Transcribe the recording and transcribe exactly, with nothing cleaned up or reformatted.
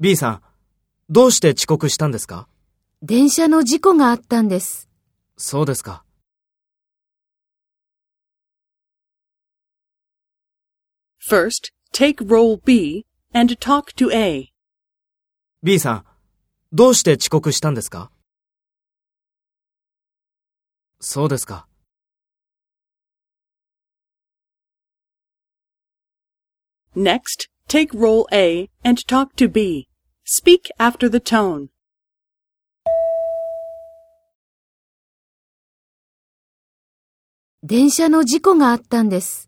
B さん、どうして遅刻したんですか？電車の事故があったんです。そうですか。First, take role B and talk to A. B さん、どうして遅刻したんですか？そうですか。Next, take role A and talk to B. Speak after the tone. 電車の事故があったんです。